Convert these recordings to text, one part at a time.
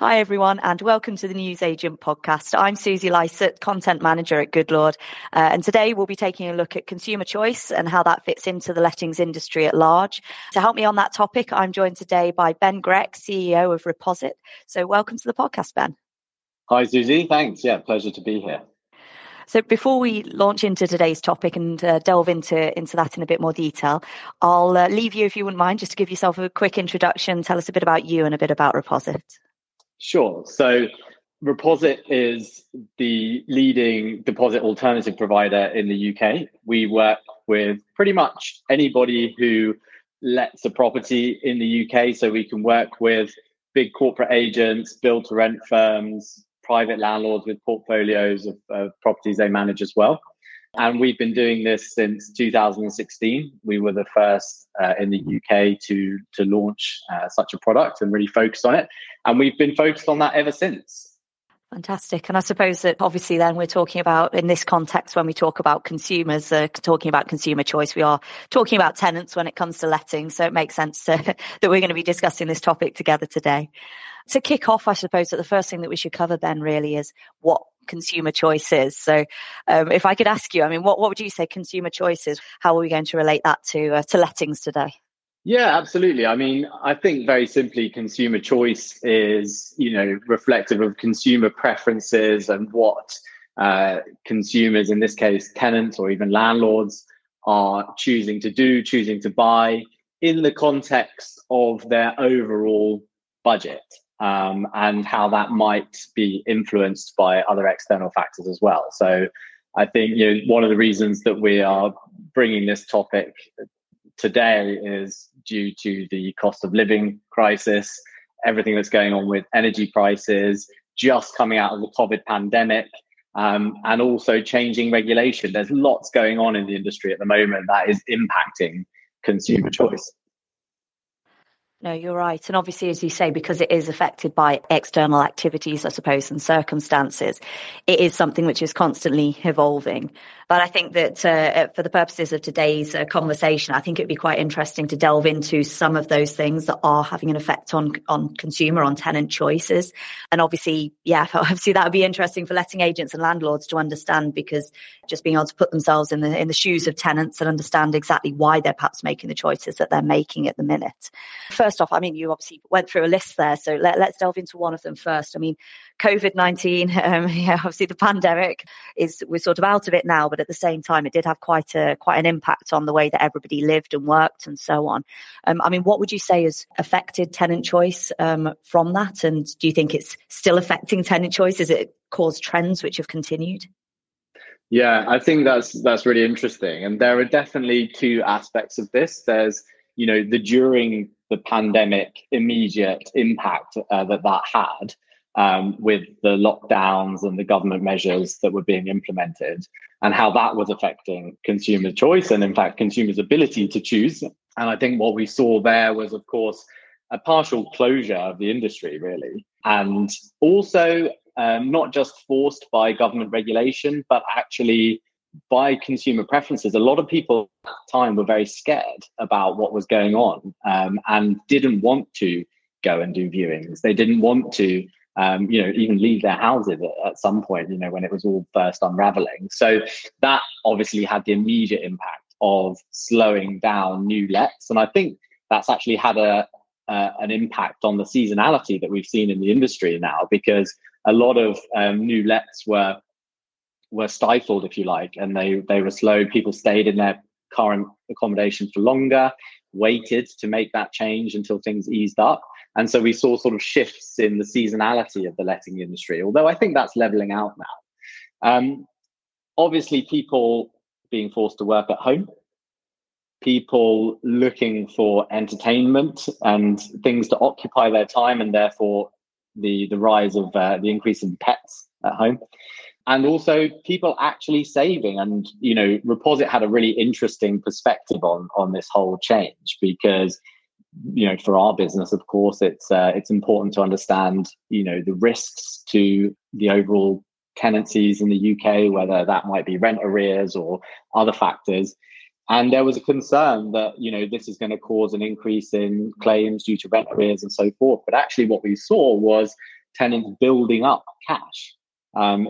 Hi everyone and welcome to the Newsagent podcast. I'm Susie Lysett, Content Manager at Goodlord, and today we'll be taking a look at consumer choice and how that fits into the lettings industry at large. To help me on that topic, I'm joined today by Ben Greck, CEO of Reposit. So welcome to the podcast, Ben. Hi Susie, thanks. Yeah, pleasure to be here. So before we launch into today's topic and delve into that in a bit more detail, I'll leave you, if you wouldn't mind, just to give yourself a quick introduction. Tell us a bit about you and a bit about Reposit. Sure. So Reposit is the leading deposit alternative provider in the UK. We work with pretty much anybody who lets a property in the UK. So we can work with big corporate agents, build-to-rent firms, private landlords with portfolios of properties they manage as well. And we've been doing this since 2016. We were the first in the UK to launch such a product and really focus on it. And we've been focused on that ever since. Fantastic. And I suppose that obviously then we're talking about, in this context, when we talk about consumers, talking about consumer choice, we are talking about tenants when it comes to letting. So it makes sense that we're going to be discussing this topic together today. To kick off, I suppose that the first thing that we should cover, Ben, really is what consumer choice is. So if I could ask you, I mean, what would you say consumer choice is? How are we going to relate that to lettings today? Yeah, absolutely. I mean, I think very simply, consumer choice is, reflective of consumer preferences and what consumers, in this case, tenants or even landlords, are choosing to do, choosing to buy in the context of their overall budget and how that might be influenced by other external factors as well. So I think, one of the reasons that we are bringing this topic today is due to the cost of living crisis, everything that's going on with energy prices, just coming out of the COVID pandemic, and also changing regulation. There's lots going on in the industry at the moment that is impacting consumer choice. No, you're right. And obviously, as you say, because it is affected by external activities, I suppose, and circumstances, it is something which is constantly evolving. But I think that for the purposes of today's conversation, I think it'd be quite interesting to delve into some of those things that are having an effect on consumer, on tenant choices. And obviously that would be interesting for letting agents and landlords to understand, because just being able to put themselves in the shoes of tenants and understand exactly why they're perhaps making the choices that they're making at the minute. First off, I mean, you obviously went through a list there, so let's delve into one of them first. I mean, COVID-19, obviously the pandemic, we're sort of out of it now, but at the same time, it did have quite an impact on the way that everybody lived and worked and so on. I mean, what would you say has affected tenant choice from that? And do you think it's still affecting tenant choice? Has it caused trends which have continued? Yeah, I think that's really interesting. And there are definitely two aspects of this. There's, during the pandemic immediate impact that had with the lockdowns and the government measures that were being implemented, and how that was affecting consumer choice and, in fact, consumers' ability to choose. And I think what we saw there was, of course, a partial closure of the industry, really, and also not just forced by government regulation, but actually by consumer preferences. A lot of people at the time were very scared about what was going on and didn't want to go and do viewings. They didn't want to, even leave their houses at some point, when it was all first unraveling. So that obviously had the immediate impact of slowing down new lets. And I think that's actually had an impact on the seasonality that we've seen in the industry now, because a lot of new lets were stifled, if you like, and they were slow. People stayed in their current accommodation for longer, waited to make that change until things eased up. And so we saw sort of shifts in the seasonality of the letting industry, although I think that's leveling out now. Obviously, people being forced to work at home, people looking for entertainment and things to occupy their time, and therefore the rise of the increase in pets at home. And also people actually saving. And, Reposit had a really interesting perspective on this whole change, because, for our business, of course, it's important to understand, the risks to the overall tenancies in the UK, whether that might be rent arrears or other factors. And there was a concern that, this is going to cause an increase in claims due to rent arrears and so forth. But actually what we saw was tenants building up cash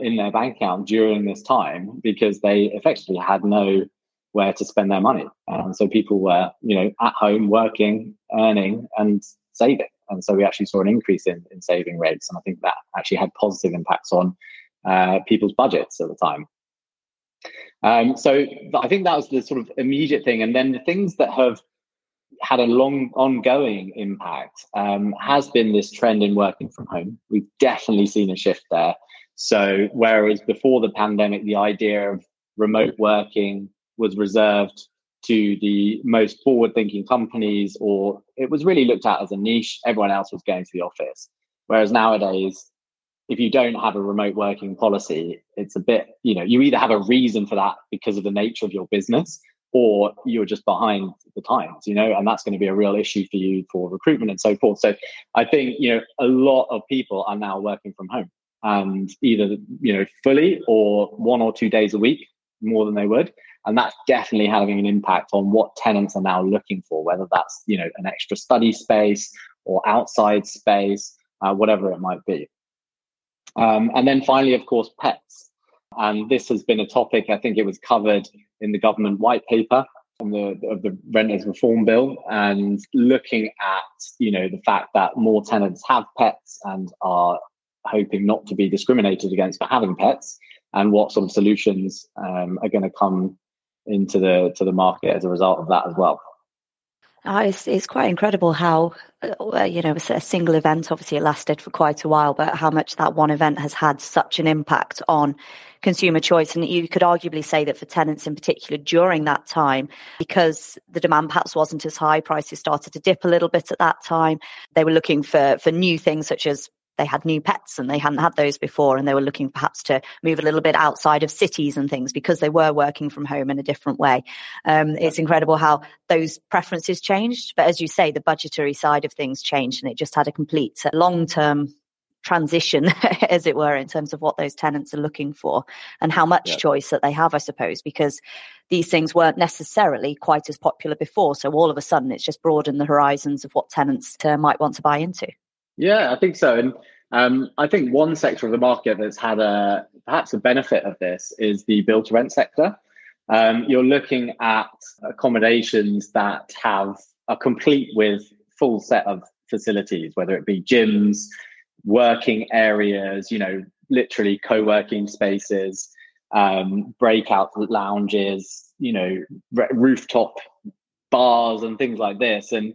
in their bank account during this time because they effectively had nowhere to spend their money. So people were, at home working, earning and saving. And so we actually saw an increase in saving rates. And I think that actually had positive impacts on people's budgets at the time. So I think that was the sort of immediate thing. And then the things that have had a long ongoing impact has been this trend in working from home. We've definitely seen a shift there. So whereas before the pandemic, the idea of remote working was reserved to the most forward-thinking companies, or it was really looked at as a niche. Everyone else was going to the office. Whereas nowadays, if you don't have a remote working policy, it's a bit, you either have a reason for that because of the nature of your business, or you're just behind the times, and that's going to be a real issue for you for recruitment and so forth. So I think, a lot of people are now working from home and either, fully or 1 or 2 days a week more than they would. And that's definitely having an impact on what tenants are now looking for, whether that's, an extra study space or outside space, whatever it might be. And then finally, of course, pets. And this has been a topic, I think it was covered in the government white paper of the Renters Reform Bill, and looking at, the fact that more tenants have pets and are hoping not to be discriminated against for having pets, and what sort of solutions are going to come into the market as a result of that as well. It's quite incredible how, a single event, obviously it lasted for quite a while, but how much that one event has had such an impact on consumer choice. And you could arguably say that for tenants in particular during that time, because the demand perhaps wasn't as high, prices started to dip a little bit at that time. They were looking for new things, such as they had new pets and they hadn't had those before, and they were looking perhaps to move a little bit outside of cities and things because they were working from home in a different way. It's incredible how those preferences changed. But as you say, the budgetary side of things changed, and it just had a complete long-term transition, as it were, in terms of what those tenants are looking for and how much choice that they have, I suppose, because these things weren't necessarily quite as popular before. So all of a sudden, it's just broadened the horizons of what tenants might want to buy into. Yeah, I think so. And I think one sector of the market that's had perhaps a benefit of this is the build-to-rent sector. You're looking at accommodations that are complete with full set of facilities, whether it be gyms, working areas, literally co-working spaces, breakout lounges, rooftop bars and things like this. And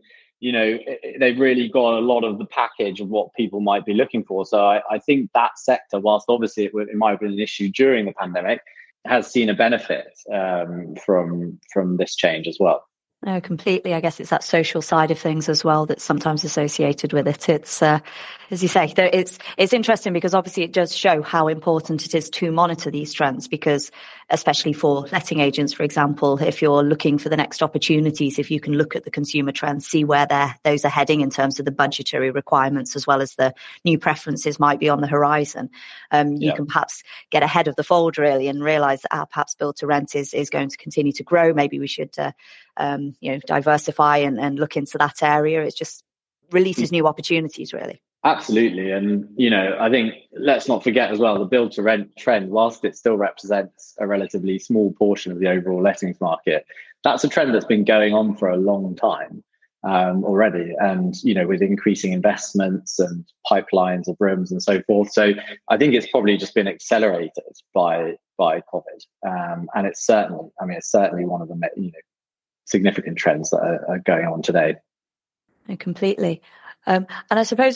they've really got a lot of the package of what people might be looking for. So I think that sector, whilst obviously it might have been an issue during the pandemic, has seen a benefit from this change as well. No, completely. I guess it's that social side of things as well that's sometimes associated with it. It's, as you say, it's interesting because obviously it does show how important it is to monitor these trends, because especially for letting agents, for example, if you're looking for the next opportunities, if you can look at the consumer trends, see where those are heading in terms of the budgetary requirements, as well as the new preferences might be on the horizon, you can perhaps get ahead of the fold really and realise that perhaps build to rent is going to continue to grow. Maybe we should diversify and look into that area. It just releases new opportunities, really. Absolutely. And, I think let's not forget as well, the build to rent trend, whilst it still represents a relatively small portion of the overall lettings market, that's a trend that's been going on for a long time already. And, with increasing investments and pipelines of rooms and so forth. So I think it's probably just been accelerated by COVID. And it's certainly one of the, significant trends that are going on today. No, completely. And I suppose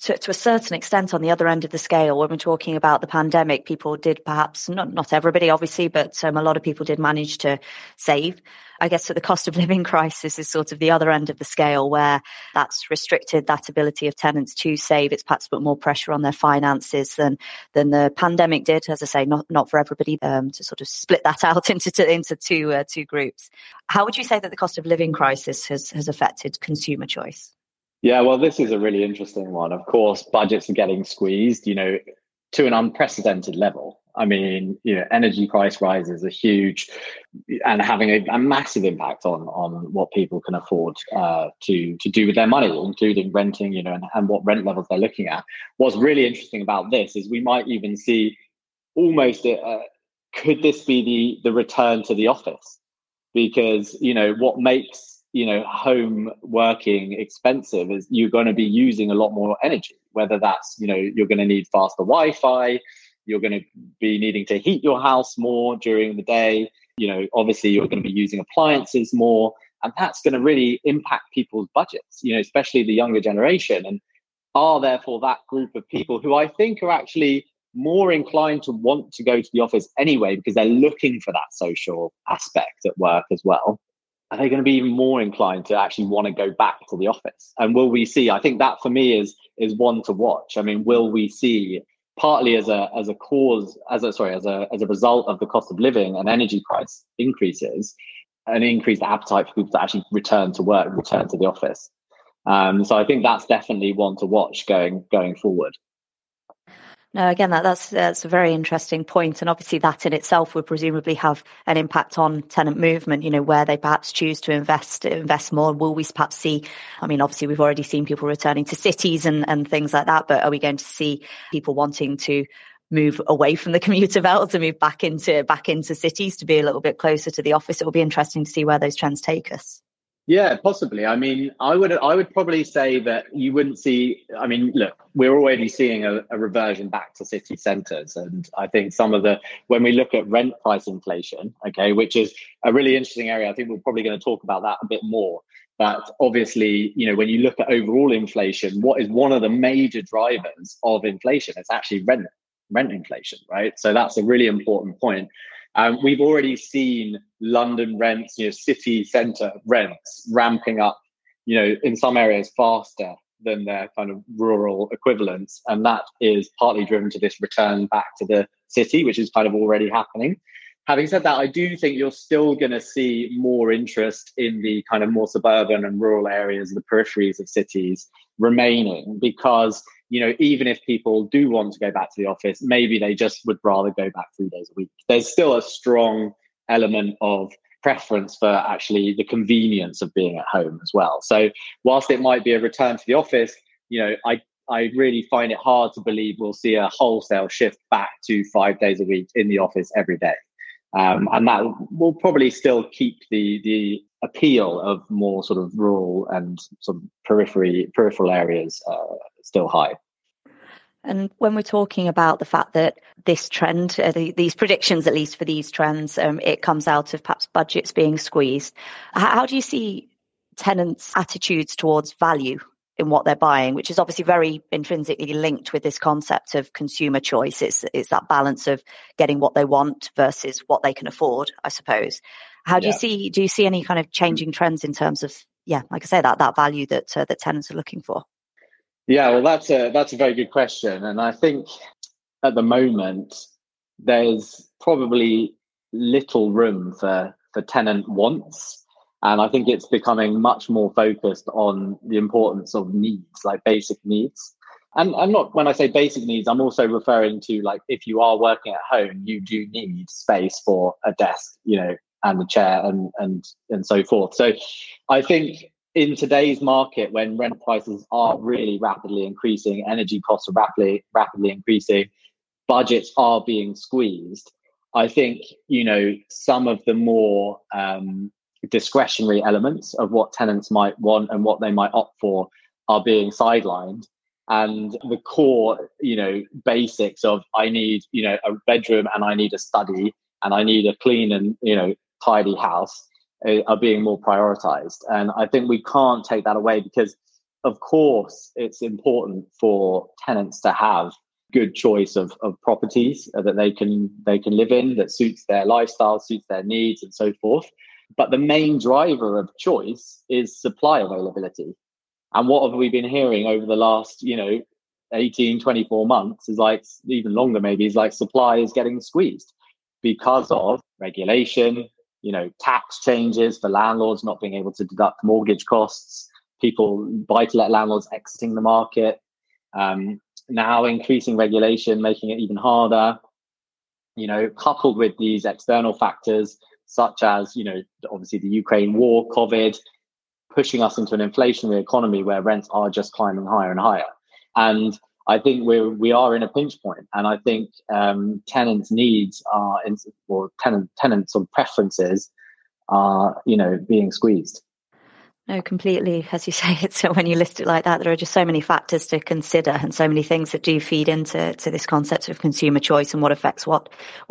to a certain extent, on the other end of the scale, when we're talking about the pandemic, people did perhaps, not everybody obviously, but a lot of people did manage to save. I guess that the cost of living crisis is sort of the other end of the scale, where that's restricted that ability of tenants to save. It's perhaps put more pressure on their finances than the pandemic did. As I say, not for everybody, to sort of split that out into two groups. How would you say that the cost of living crisis has affected consumer choice? Yeah, well, this is a really interesting one. Of course, budgets are getting squeezed, to an unprecedented level. I mean, you know, energy price rises are huge and having a massive impact on what people can afford to do with their money, including renting, you know, and what rent levels they're looking at. What's really interesting about this is we might even see almost, could this be the return to the office? Because, you know, what makes, you know, home working expensive is you're going to be using a lot more energy, whether that's, you know, you're going to need faster Wi-Fi, you're going to be needing to heat your house more during the day. You know, obviously, you're going to be using appliances more, and that's going to really impact people's budgets, you know, especially the younger generation. And are therefore that group of people who I think are actually more inclined to want to go to the office anyway, because they're looking for that social aspect at work as well. Are they going to be even more inclined to actually want to go back to the office? And will we see, I think that for me is one to watch. I mean, will we see, partly as a result of the cost of living and energy price increases, an increased appetite for people to actually return to work, return to the office. So I think that's definitely one to watch going forward. No, again, that's a very interesting point. And obviously that in itself would presumably have an impact on tenant movement, you know, where they perhaps choose to invest more. Will we perhaps see, I mean, obviously we've already seen people returning to cities and things like that, but are we going to see people wanting to move away from the commuter belt and move back into cities to be a little bit closer to the office? It will be interesting to see where those trends take us. Yeah, possibly. I mean, I would probably say that you wouldn't see, I mean, look, we're already seeing a reversion back to city centres. And I think when we look at rent price inflation, okay, which is a really interesting area, I think we're probably going to talk about that a bit more. But obviously, you know, when you look at overall inflation, what is one of the major drivers of inflation? It's actually rent inflation, right? So that's a really important point. We've already seen London rents, you know, city centre rents ramping up, you know, in some areas faster than their kind of rural equivalents. And that is partly driven to this return back to the city, which is kind of already happening. Having said that, I do think you're still going to see more interest in the kind of more suburban and rural areas, the peripheries of cities remaining, because, you know, even if people do want to go back to the office, maybe they just would rather go back 3 days a week. There's still a strong element of preference for actually the convenience of being at home as well. So whilst it might be a return to the office, you know, I really find it hard to believe we'll see a wholesale shift back to 5 days a week in the office every day. And that will probably still keep the appeal of more sort of rural and sort of peripheral areas still high. And when we're talking about the fact that this trend, these predictions, at least for these trends, it comes out of perhaps budgets being squeezed. How do you see tenants' attitudes towards value in what they're buying, which is obviously very intrinsically linked with this concept of consumer choice? It's that balance of getting what they want versus what they can afford, I suppose. How do you see any kind of changing trends in terms of, yeah, like I say, that value that tenants are looking for? Yeah, well, that's a very good question. And I think at the moment, there's probably little room for tenant wants. And I think it's becoming much more focused on the importance of needs, like basic needs. And I'm not, when I say basic needs, I'm also referring to, like, if you are working at home, you do need space for a desk, you know, and a chair and so forth. So I think in today's market, when rent prices are really rapidly increasing, energy costs are rapidly increasing, budgets are being squeezed, I think, you know, some of the more discretionary elements of what tenants might want and what they might opt for are being sidelined, and the core, you know, basics of I need, you know, a bedroom and I need a study and I need a clean and, you know, tidy house are being more prioritized. And I think we can't take that away, because of course it's important for tenants to have good choice of properties that they can live in, that suits their lifestyle, suits their needs and so forth. But the main driver of choice is supply availability. And what have we been hearing over the last, you know, 18, 24 months is, like, even longer maybe, is like supply is getting squeezed because of regulation, you know, tax changes for landlords not being able to deduct mortgage costs, people, buy-to-let landlords exiting the market, now increasing regulation, making it even harder. you know, coupled with these external factors such as, you know, obviously the Ukraine war, COVID, pushing us into an inflationary economy where rents are just climbing higher and higher. And I think we are in a pinch point. And I think tenants' needs are, or tenants' preferences are, you know, being squeezed. No, completely. As you say, it's when you list it like that, there are just so many factors to consider and so many things that do feed into this concept of consumer choice and what affects what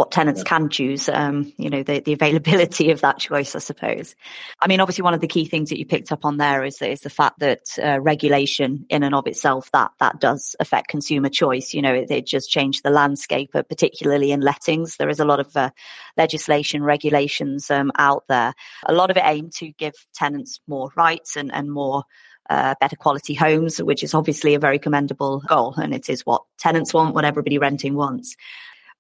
tenants can choose, you know, the availability of that choice, I suppose. I mean, obviously, one of the key things that you picked up on there is the fact that regulation in and of itself, that does affect consumer choice. You know, it just changed the landscape, particularly in lettings. There is a lot of legislation, regulations out there. A lot of it aimed to give tenants more rights and more better quality homes, which is obviously a very commendable goal, and it is what tenants want, what everybody renting wants.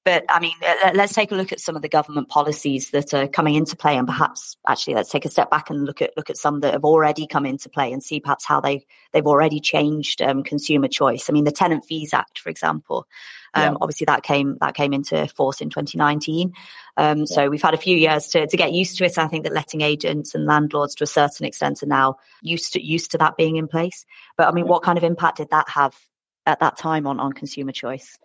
But I mean, let's take a look at some of the government policies that are coming into play, and perhaps actually let's take a step back and look at some that have already come into play and see perhaps how they've already changed consumer choice. I mean, the Tenant Fees Act, for example. Obviously, that came into force in 2019. So we've had a few years to get used to it. I think that letting agents and landlords, to a certain extent, are now used to that being in place. But I mean, what kind of impact did that have at that time on consumer choice?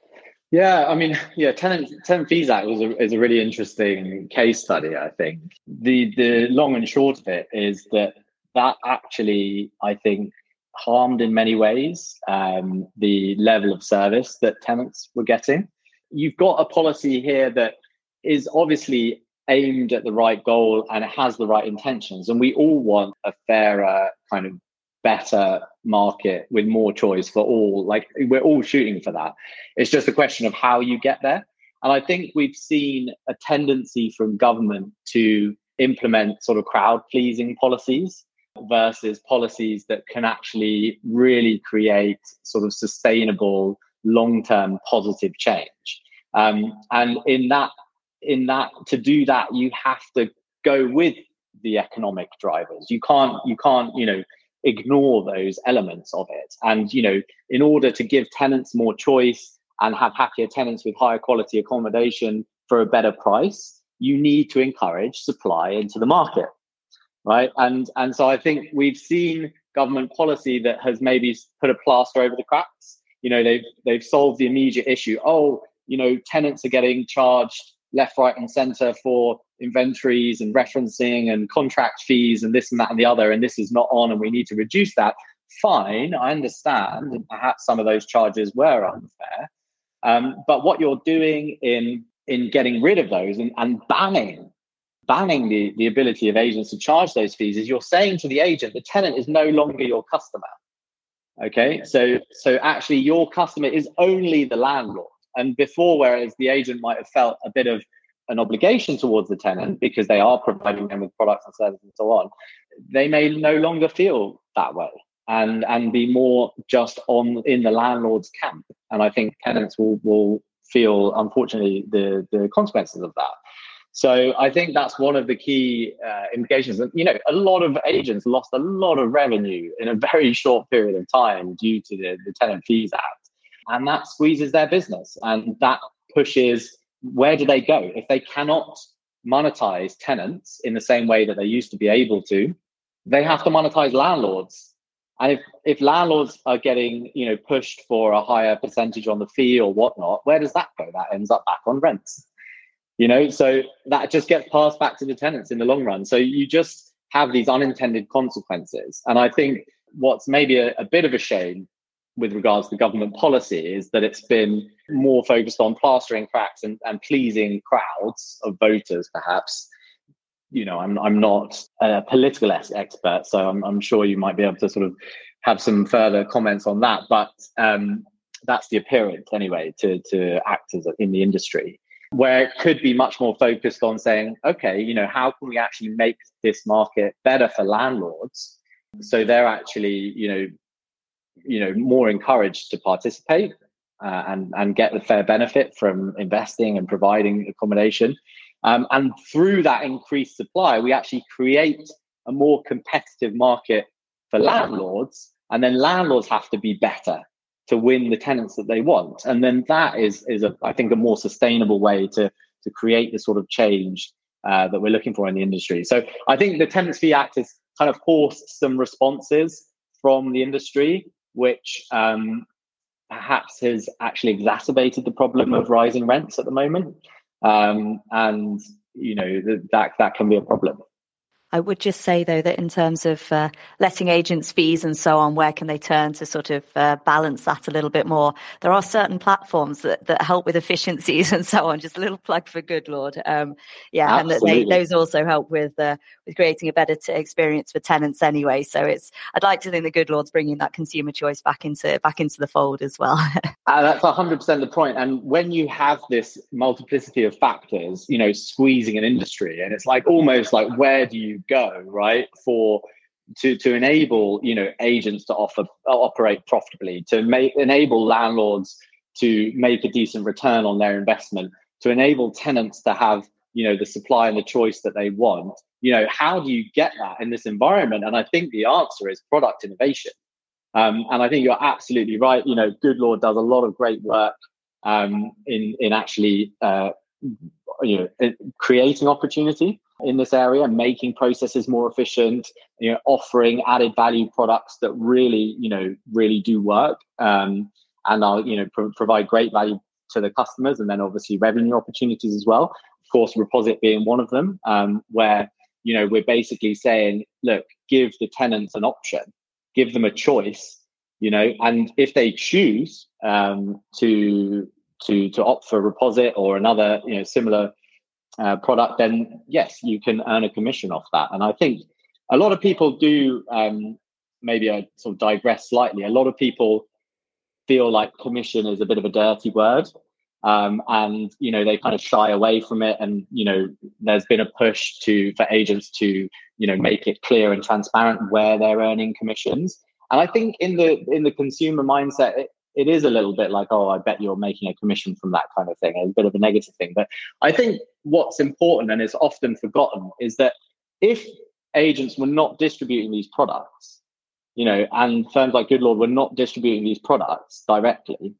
Yeah, I mean, Tenant Fees Act is a really interesting case study. I think the long and short of it is that actually, I think, harmed in many ways the level of service that tenants were getting. You've got a policy here that is obviously aimed at the right goal and it has the right intentions, and we all want a fairer, kind of better market with more choice for all. Like, we're all shooting for that. It's just a question of how you get there. And I think we've seen a tendency from government to implement sort of crowd-pleasing policies versus policies that can actually really create sort of sustainable, long-term positive change. And in that, to do that, you have to go with the economic drivers. You can't, you know, ignore those elements of it. And, you know, in order to give tenants more choice and have happier tenants with higher quality accommodation for a better price, you need to encourage supply into the market. Right. And so I think we've seen government policy that has maybe put a plaster over the cracks. You know, they've solved the immediate issue. Oh, you know, tenants are getting charged left, right and centre for inventories and referencing and contract fees and this and that and the other. And this is not on and we need to reduce that. Fine, I understand. And perhaps some of those charges were unfair. But what you're doing in getting rid of those and banning the ability of agents to charge those fees is you're saying to the agent, the tenant is no longer your customer. Okay, so actually your customer is only the landlord. And before, whereas the agent might have felt a bit of an obligation towards the tenant because they are providing them with products and services and so on, they may no longer feel that way and be more just in the landlord's camp. And I think tenants will feel, unfortunately, the consequences of that. So I think that's one of the key implications. And, you know, a lot of agents lost a lot of revenue in a very short period of time due to the Tenant Fees Act. And that squeezes their business. And that pushes, where do they go? If they cannot monetize tenants in the same way that they used to be able to, they have to monetize landlords. And if landlords are getting, you know, pushed for a higher percentage on the fee or whatnot, where does that go? That ends up back on rents. You know, so that just gets passed back to the tenants in the long run. So you just have these unintended consequences. And I think what's maybe a bit of a shame with regards to government policy is that it's been more focused on plastering cracks and pleasing crowds of voters, perhaps. You know, I'm not a political expert, so I'm sure you might be able to sort of have some further comments on that. But that's the appearance, anyway, to actors in the industry, where it could be much more focused on saying, okay, you know, how can we actually make this market better for landlords so they're actually, you know, more encouraged to participate and get the fair benefit from investing and providing accommodation. And through that increased supply, we actually create a more competitive market for landlords, and then landlords have to be better to win the tenants that they want. And then that is I think, a more sustainable way to to create the sort of change that we're looking for in the industry. So I think the Tenants Fee Act has kind of forced some responses from the industry, which perhaps has actually exacerbated the problem of rising rents at the moment. And, you know, that can be a problem. I would just say, though, that in terms of letting agents' fees and so on, where can they turn to sort of balance that a little bit more? There are certain platforms that help with efficiencies and so on. Just a little plug for Goodlord. Absolutely. And those also help with creating a better experience for tenants anyway. So I'd like to think that Goodlord's bringing that consumer choice back into the fold as well. That's 100% the point. And when you have this multiplicity of factors, you know, squeezing an industry, and it's like almost like, where do you go, right, to enable, you know, agents to operate profitably, to enable landlords to make a decent return on their investment, to enable tenants to have, you know, the supply and the choice that they want. You know, how do you get that in this environment? And I think the answer is product innovation. And I think you're absolutely right. You know, Goodlord does a lot of great work in actually you know, creating opportunity in this area, making processes more efficient, you know, offering added value products that really, you know, really do work, and are, you know, provide great value to the customers, and then obviously revenue opportunities as well. Of course, Reposit being one of them, where, you know, we're basically saying, look, give the tenants an option, give them a choice, you know, and if they choose to opt for Reposit or another, you know, similar product, then yes, you can earn a commission off that. And I think a lot of people do, maybe I sort of digress slightly, a lot of people feel like commission is a bit of a dirty word, and, you know, they kind of shy away from it. And, you know, there's been a push for agents to, you know, make it clear and transparent where they're earning commissions. And I think in the consumer mindset, it is a little bit like, oh, I bet you're making a commission from that kind of thing. It's a bit of a negative thing. But I think what's important, and is often forgotten, is that if agents were not distributing these products, you know, and firms like Goodlord were not distributing these products directly,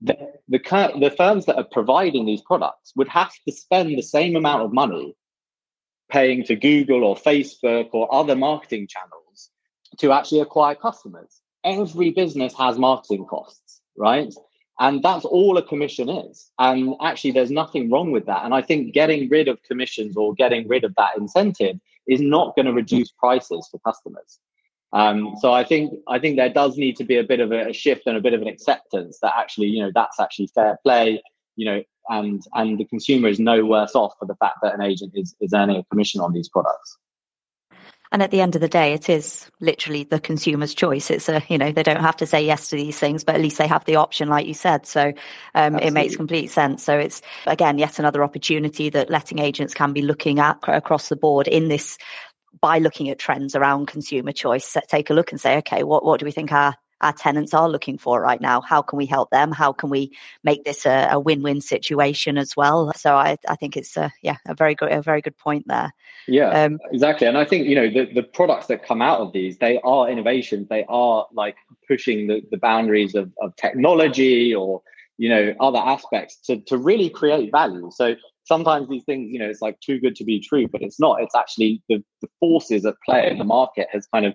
the firms that are providing these products would have to spend the same amount of money paying to Google or Facebook or other marketing channels to actually acquire customers. Every business has marketing costs, right? And that's all a commission is. And actually, there's nothing wrong with that. And I think getting rid of commissions or getting rid of that incentive is not going to reduce prices for customers. So I think there does need to be a bit of a shift and a bit of an acceptance that actually, you know, that's actually fair play, you know, and the consumer is no worse off for the fact that an agent is earning a commission on these products. And at the end of the day, it is literally the consumer's choice. It's a, you know, they don't have to say yes to these things, but at least they have the option, like you said. So it makes complete sense. So it's, again, yet another opportunity that letting agents can be looking at across the board in this, by looking at trends around consumer choice. Take a look and say, okay, what do we think our tenants are looking for right now? How can we help them? How can we make this a win-win situation as well? So I think it's a very good point there. Yeah, exactly. And I think, you know, the products that come out of these, they are innovations. They are like pushing the boundaries of technology or, you know, other aspects to really create value. So sometimes these things, you know, it's like too good to be true, but it's not. It's actually the forces at play in the market has kind of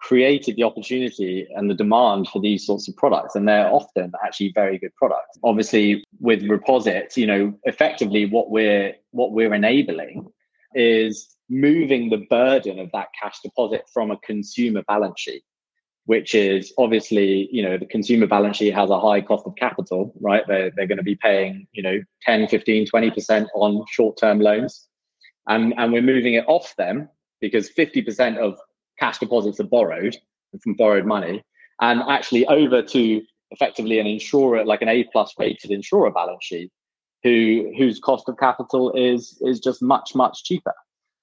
created the opportunity and the demand for these sorts of products, and they're often actually very good products. Obviously, with Reposit, you know, effectively what we're enabling is moving the burden of that cash deposit from a consumer balance sheet, which is obviously, you know, the consumer balance sheet has a high cost of capital, right? They're going to be paying, you know, 10, 15, 20% on short-term loans, and we're moving it off them, because 50% of cash deposits are borrowed from borrowed money, and actually over to effectively an insurer, like an A+ rated insurer balance sheet, whose cost of capital is just much, much cheaper.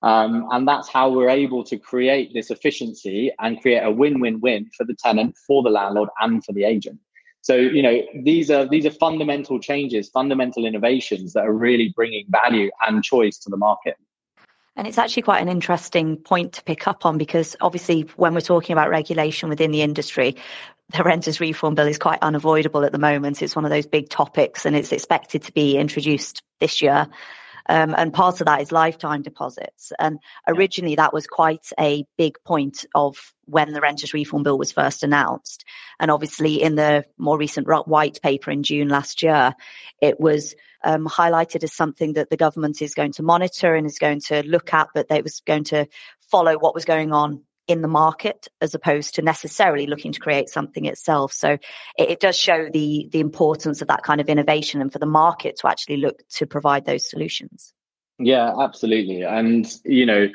And that's how we're able to create this efficiency and create a win-win-win for the tenant, for the landlord, and for the agent. So, you know, these are fundamental changes, fundamental innovations that are really bringing value and choice to the market. And it's actually quite an interesting point to pick up on, because obviously when we're talking about regulation within the industry, the Renters Reform Bill is quite unavoidable at the moment. It's one of those big topics, and it's expected to be introduced this year. And part of that is lifetime deposits. And originally that was quite a big point of when the Renters Reform Bill was first announced. And obviously in the more recent white paper in June last year, it was highlighted as something that the government is going to monitor and is going to look at, but that it was going to follow what was going on in the market as opposed to necessarily looking to create something itself. So it does show the importance of that kind of innovation and for the market to actually look to provide those solutions. Yeah, absolutely. And, you know,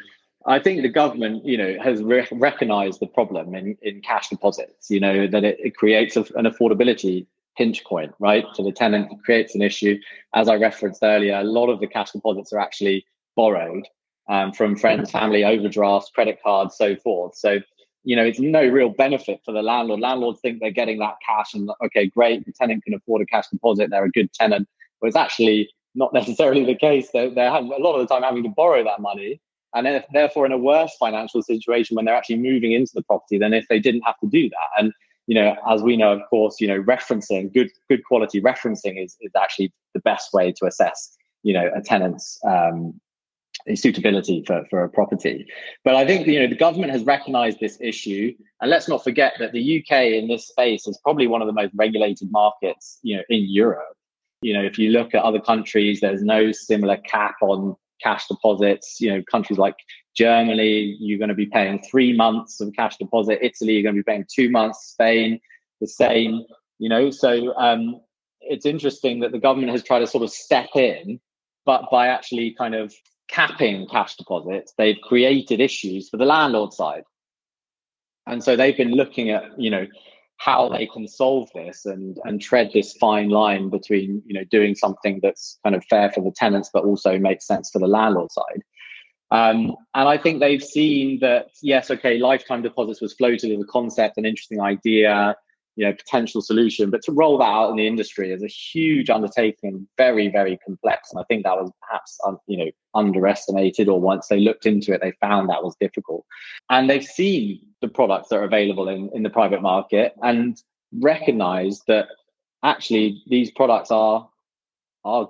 I think the government, you know, has recognised the problem in cash deposits, you know, that it creates an affordability pinch point, right? So the tenant creates an issue. As I referenced earlier, a lot of the cash deposits are actually borrowed from friends, family, overdrafts, credit cards, so forth. So, you know, it's no real benefit for the landlord. Landlords think they're getting that cash and, okay, great, the tenant can afford a cash deposit, they're a good tenant. But it's actually not necessarily the case. They're a lot of the time having to borrow that money, and then therefore in a worse financial situation when they're actually moving into the property than if they didn't have to do that. And, you know, as we know, of course, you know, referencing, good quality referencing is actually the best way to assess, you know, a tenant's suitability for a property. But I think, you know, the government has recognised this issue. And let's not forget that the UK in this space is probably one of the most regulated markets, you know, in Europe. You know, if you look at other countries, there's no similar cap on cash deposits. You know, countries like Germany, you're going to be paying 3 months of cash deposit. Italy, you're going to be paying 2 months. Spain, the same. You know, so it's interesting that the government has tried to sort of step in, but by actually kind of capping cash deposits, they've created issues for the landlord side. And so they've been looking at, you know, how they can solve this and tread this fine line between, you know, doing something that's kind of fair for the tenants, but also makes sense for the landlord side. And I think they've seen that, yes, okay, lifetime deposits was floated as a concept, an interesting idea, you know, potential solution, but to roll that out in the industry is a huge undertaking, very, very complex. And I think that was perhaps, you know, underestimated, or once they looked into it, they found that was difficult. And they've seen the products that are available in the private market and recognized that actually these products are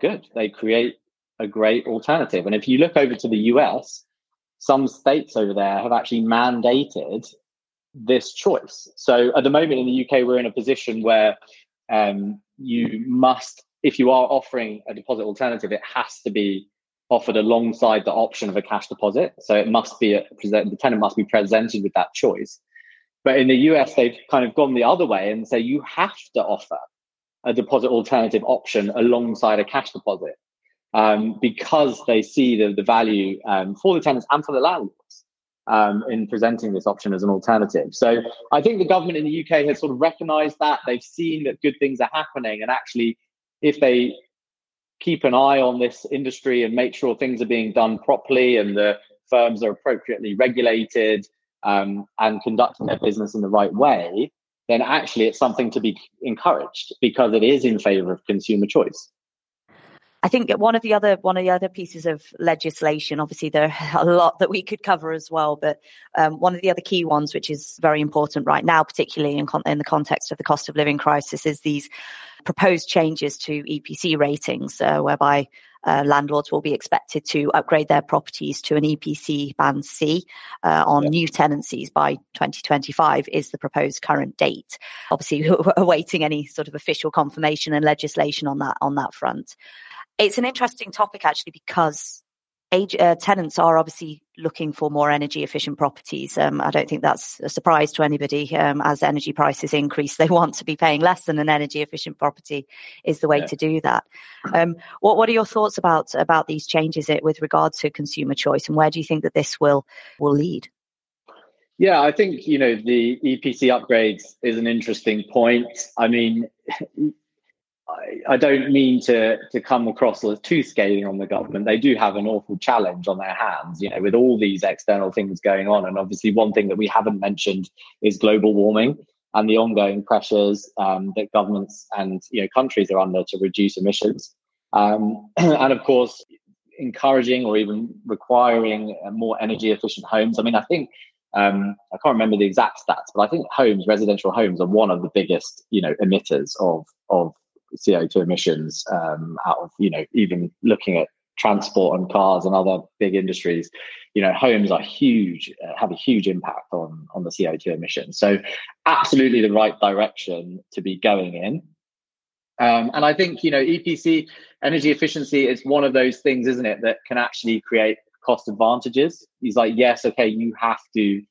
good. They create a great alternative. And if you look over to the US, some states over there have actually mandated this choice. So at the moment in the UK, we're in a position where you must, if you are offering a deposit alternative, it has to be offered alongside the option of a cash deposit. So it must be the tenant must be presented with that choice. But in the US, they've kind of gone the other way and say you have to offer a deposit alternative option alongside a cash deposit because they see the value for the tenants and for the landlords in presenting this option as an alternative. So I think the government in the UK has sort of recognised that. They've seen that good things are happening. And actually, if they keep an eye on this industry and make sure things are being done properly and the firms are appropriately regulated and conducting their business in the right way, then actually it's something to be encouraged because it is in favour of consumer choice. I think one of the other pieces of legislation, obviously there are a lot that we could cover as well, but one of the other key ones, which is very important right now, particularly in the context of the cost of living crisis, is these proposed changes to EPC ratings, whereby landlords will be expected to upgrade their properties to an EPC band C on new tenancies by 2025 is the proposed current date. Obviously, we're awaiting any sort of official confirmation and legislation on that front. It's an interesting topic, actually, because tenants are obviously looking for more energy efficient properties. I don't think that's a surprise to anybody. As energy prices increase, they want to be paying less than an energy efficient property is the way to do that. What are your thoughts about these changes with regard to consumer choice, and where do you think that this will lead? Yeah, I think, you know, the EPC upgrades is an interesting point. I mean, I don't mean to come across as too scathing on the government. They do have an awful challenge on their hands, you know, with all these external things going on. And obviously one thing that we haven't mentioned is global warming and the ongoing pressures that governments and, you know, countries are under to reduce emissions. And of course, encouraging or even requiring more energy efficient homes. I mean, I think I can't remember the exact stats, but I think residential homes are one of the biggest, you know, emitters of CO2 emissions out of, you know, even looking at transport and cars and other big industries, you know, homes are huge, have a huge impact on the CO2 emissions. So absolutely the right direction to be going in. And I think, you know, EPC, energy efficiency, is one of those things, isn't it, that can actually create cost advantages. He's like, yes, okay, you have to, you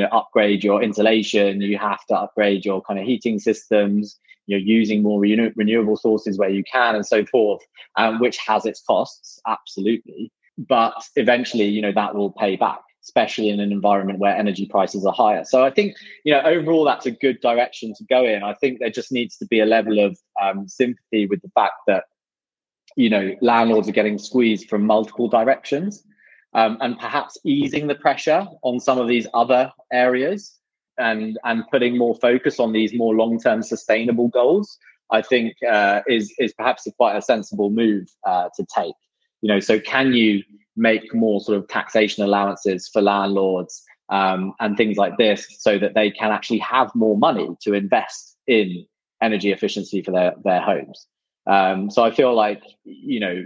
know, upgrade your insulation, you have to upgrade your kind of heating systems, you're using more renewable sources where you can, and so forth, which has its costs, absolutely. But eventually, you know, that will pay back, especially in an environment where energy prices are higher. So I think, you know, overall, that's a good direction to go in. I think there just needs to be a level of sympathy with the fact that, you know, landlords are getting squeezed from multiple directions. And perhaps easing the pressure on some of these other areas and putting more focus on these more long-term sustainable goals, I think is perhaps quite a sensible move to take. You know, so can you make more sort of taxation allowances for landlords and things like this so that they can actually have more money to invest in energy efficiency for their homes? So I feel like, you know,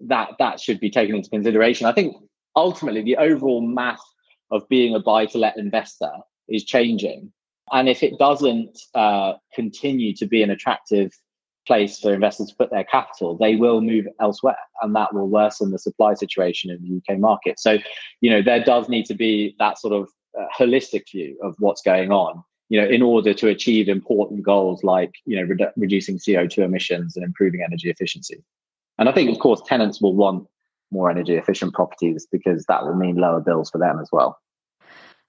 that should be taken into consideration. I think ultimately the overall math of being a buy-to-let investor is changing. And if it doesn't continue to be an attractive place for investors to put their capital, they will move elsewhere, and that will worsen the supply situation in the UK market. So, you know, there does need to be that sort of holistic view of what's going on, you know, in order to achieve important goals like, you know, reducing CO2 emissions and improving energy efficiency. And I think, of course, tenants will want more energy efficient properties because that will mean lower bills for them as well.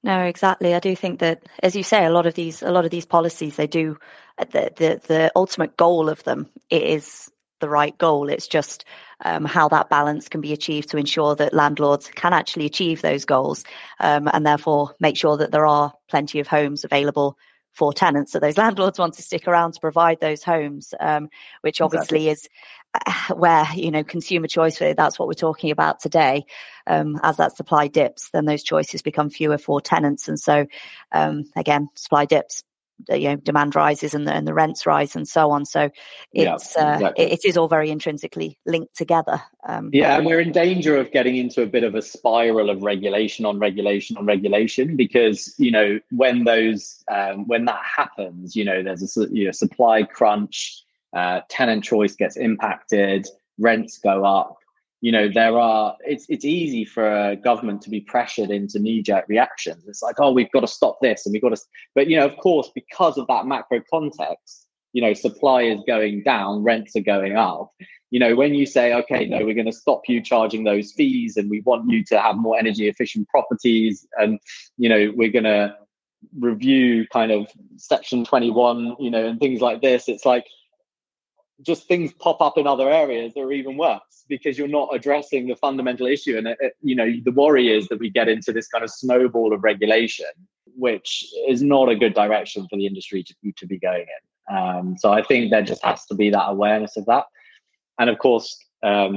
No, exactly. I do think that, as you say, a lot of these policies, they do the ultimate goal of them, it is the right goal. It's just how that balance can be achieved to ensure that landlords can actually achieve those goals, and therefore make sure that there are plenty of homes available for tenants. So those landlords want to stick around to provide those homes, which obviously is where, you know, consumer choice, that's what we're talking about today. As that supply dips, then those choices become fewer for tenants. And so, again, supply dips, you know, demand rises and the rents rise and so on. So it's it is all very intrinsically linked together. And we're in danger of getting into a bit of a spiral of regulation on regulation because, you know, when that happens, you know, there's a, you know, supply crunch, tenant choice gets impacted, rents go up. You know, it's easy for a government to be pressured into knee-jerk reactions. It's like, oh, we've got to stop this and we've got to. But, you know, of course, because of that macro context, you know, supply is going down, rents are going up. You know, when you say, okay, no, we're going to stop you charging those fees and we want you to have more energy efficient properties, and, you know, we're going to review kind of Section 21, you know, and things like this. It's like, just things pop up in other areas that are even worse because you're not addressing the fundamental issue. And, you know, the worry is that we get into this kind of snowball of regulation, which is not a good direction for the industry to be going in. So I think there just has to be that awareness of that. And of course, I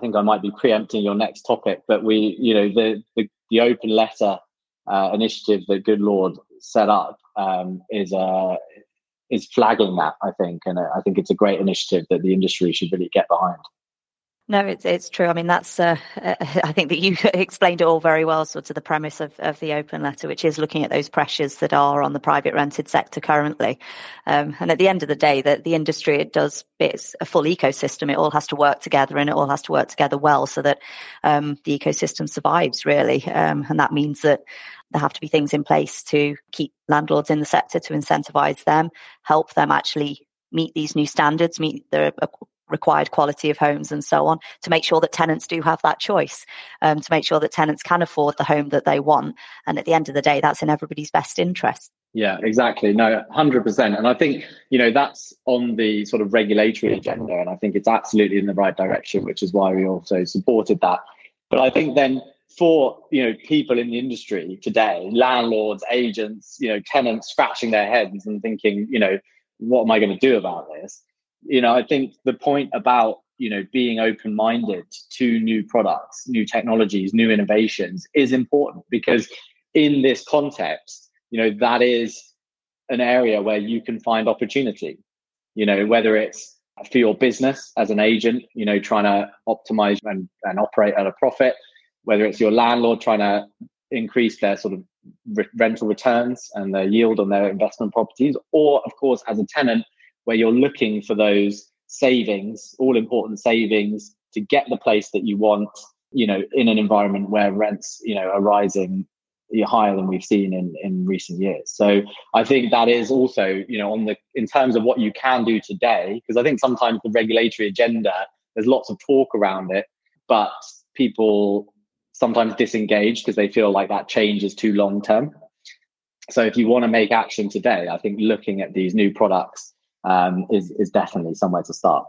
think I might be preempting your next topic, but we, you know, the open letter initiative that Goodlord set up is flagging that, I think, and I think it's a great initiative that the industry should really get behind. No, it's true. I mean, that's I think that you explained it all very well, sort of the premise of the open letter, which is looking at those pressures that are on the private rented sector currently. And at the end of the day, that the industry, it's a full ecosystem. It all has to work together, and it all has to work together well so that the ecosystem survives, really. And that means that there have to be things in place to keep landlords in the sector, to incentivize them, help them actually meet these new standards, meet the required quality of homes and so on, to make sure that tenants do have that choice, to make sure that tenants can afford the home that they want. And at the end of the day, that's in everybody's best interest. Yeah, exactly. No, 100%. And I think, you know, that's on the sort of regulatory agenda. And I think it's absolutely in the right direction, which is why we also supported that. But I think then for, you know, people in the industry today, landlords, agents, you know, tenants scratching their heads and thinking, you know, what am I going to do about this? You know, I think the point about, you know, being open-minded to new products, new technologies, new innovations is important, because in this context, you know, that is an area where you can find opportunity. You know, whether it's for your business as an agent, you know, trying to optimize and operate at a profit, whether it's your landlord trying to increase their sort of rental returns and their yield on their investment properties, or of course, as a tenant, where you're looking for those savings, all important savings to get the place that you want, you know, in an environment where rents, you know, are rising higher than we've seen in recent years. So I think that is also, you know, on the, in terms of what you can do today, because I think sometimes the regulatory agenda, there's lots of talk around it, but people sometimes disengage because they feel like that change is too long term. So if you want to make action today, I think looking at these new products is definitely somewhere to start.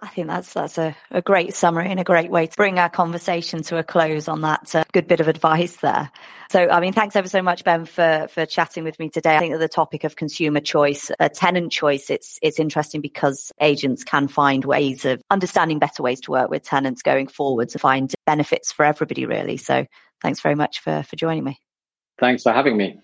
I think that's a great summary and a great way to bring our conversation to a close on that good bit of advice there. So, I mean, thanks ever so much, Ben, for chatting with me today. I think that the topic of consumer choice, tenant choice, it's interesting because agents can find ways of understanding better ways to work with tenants going forward to find benefits for everybody, really. So thanks very much for joining me. Thanks for having me.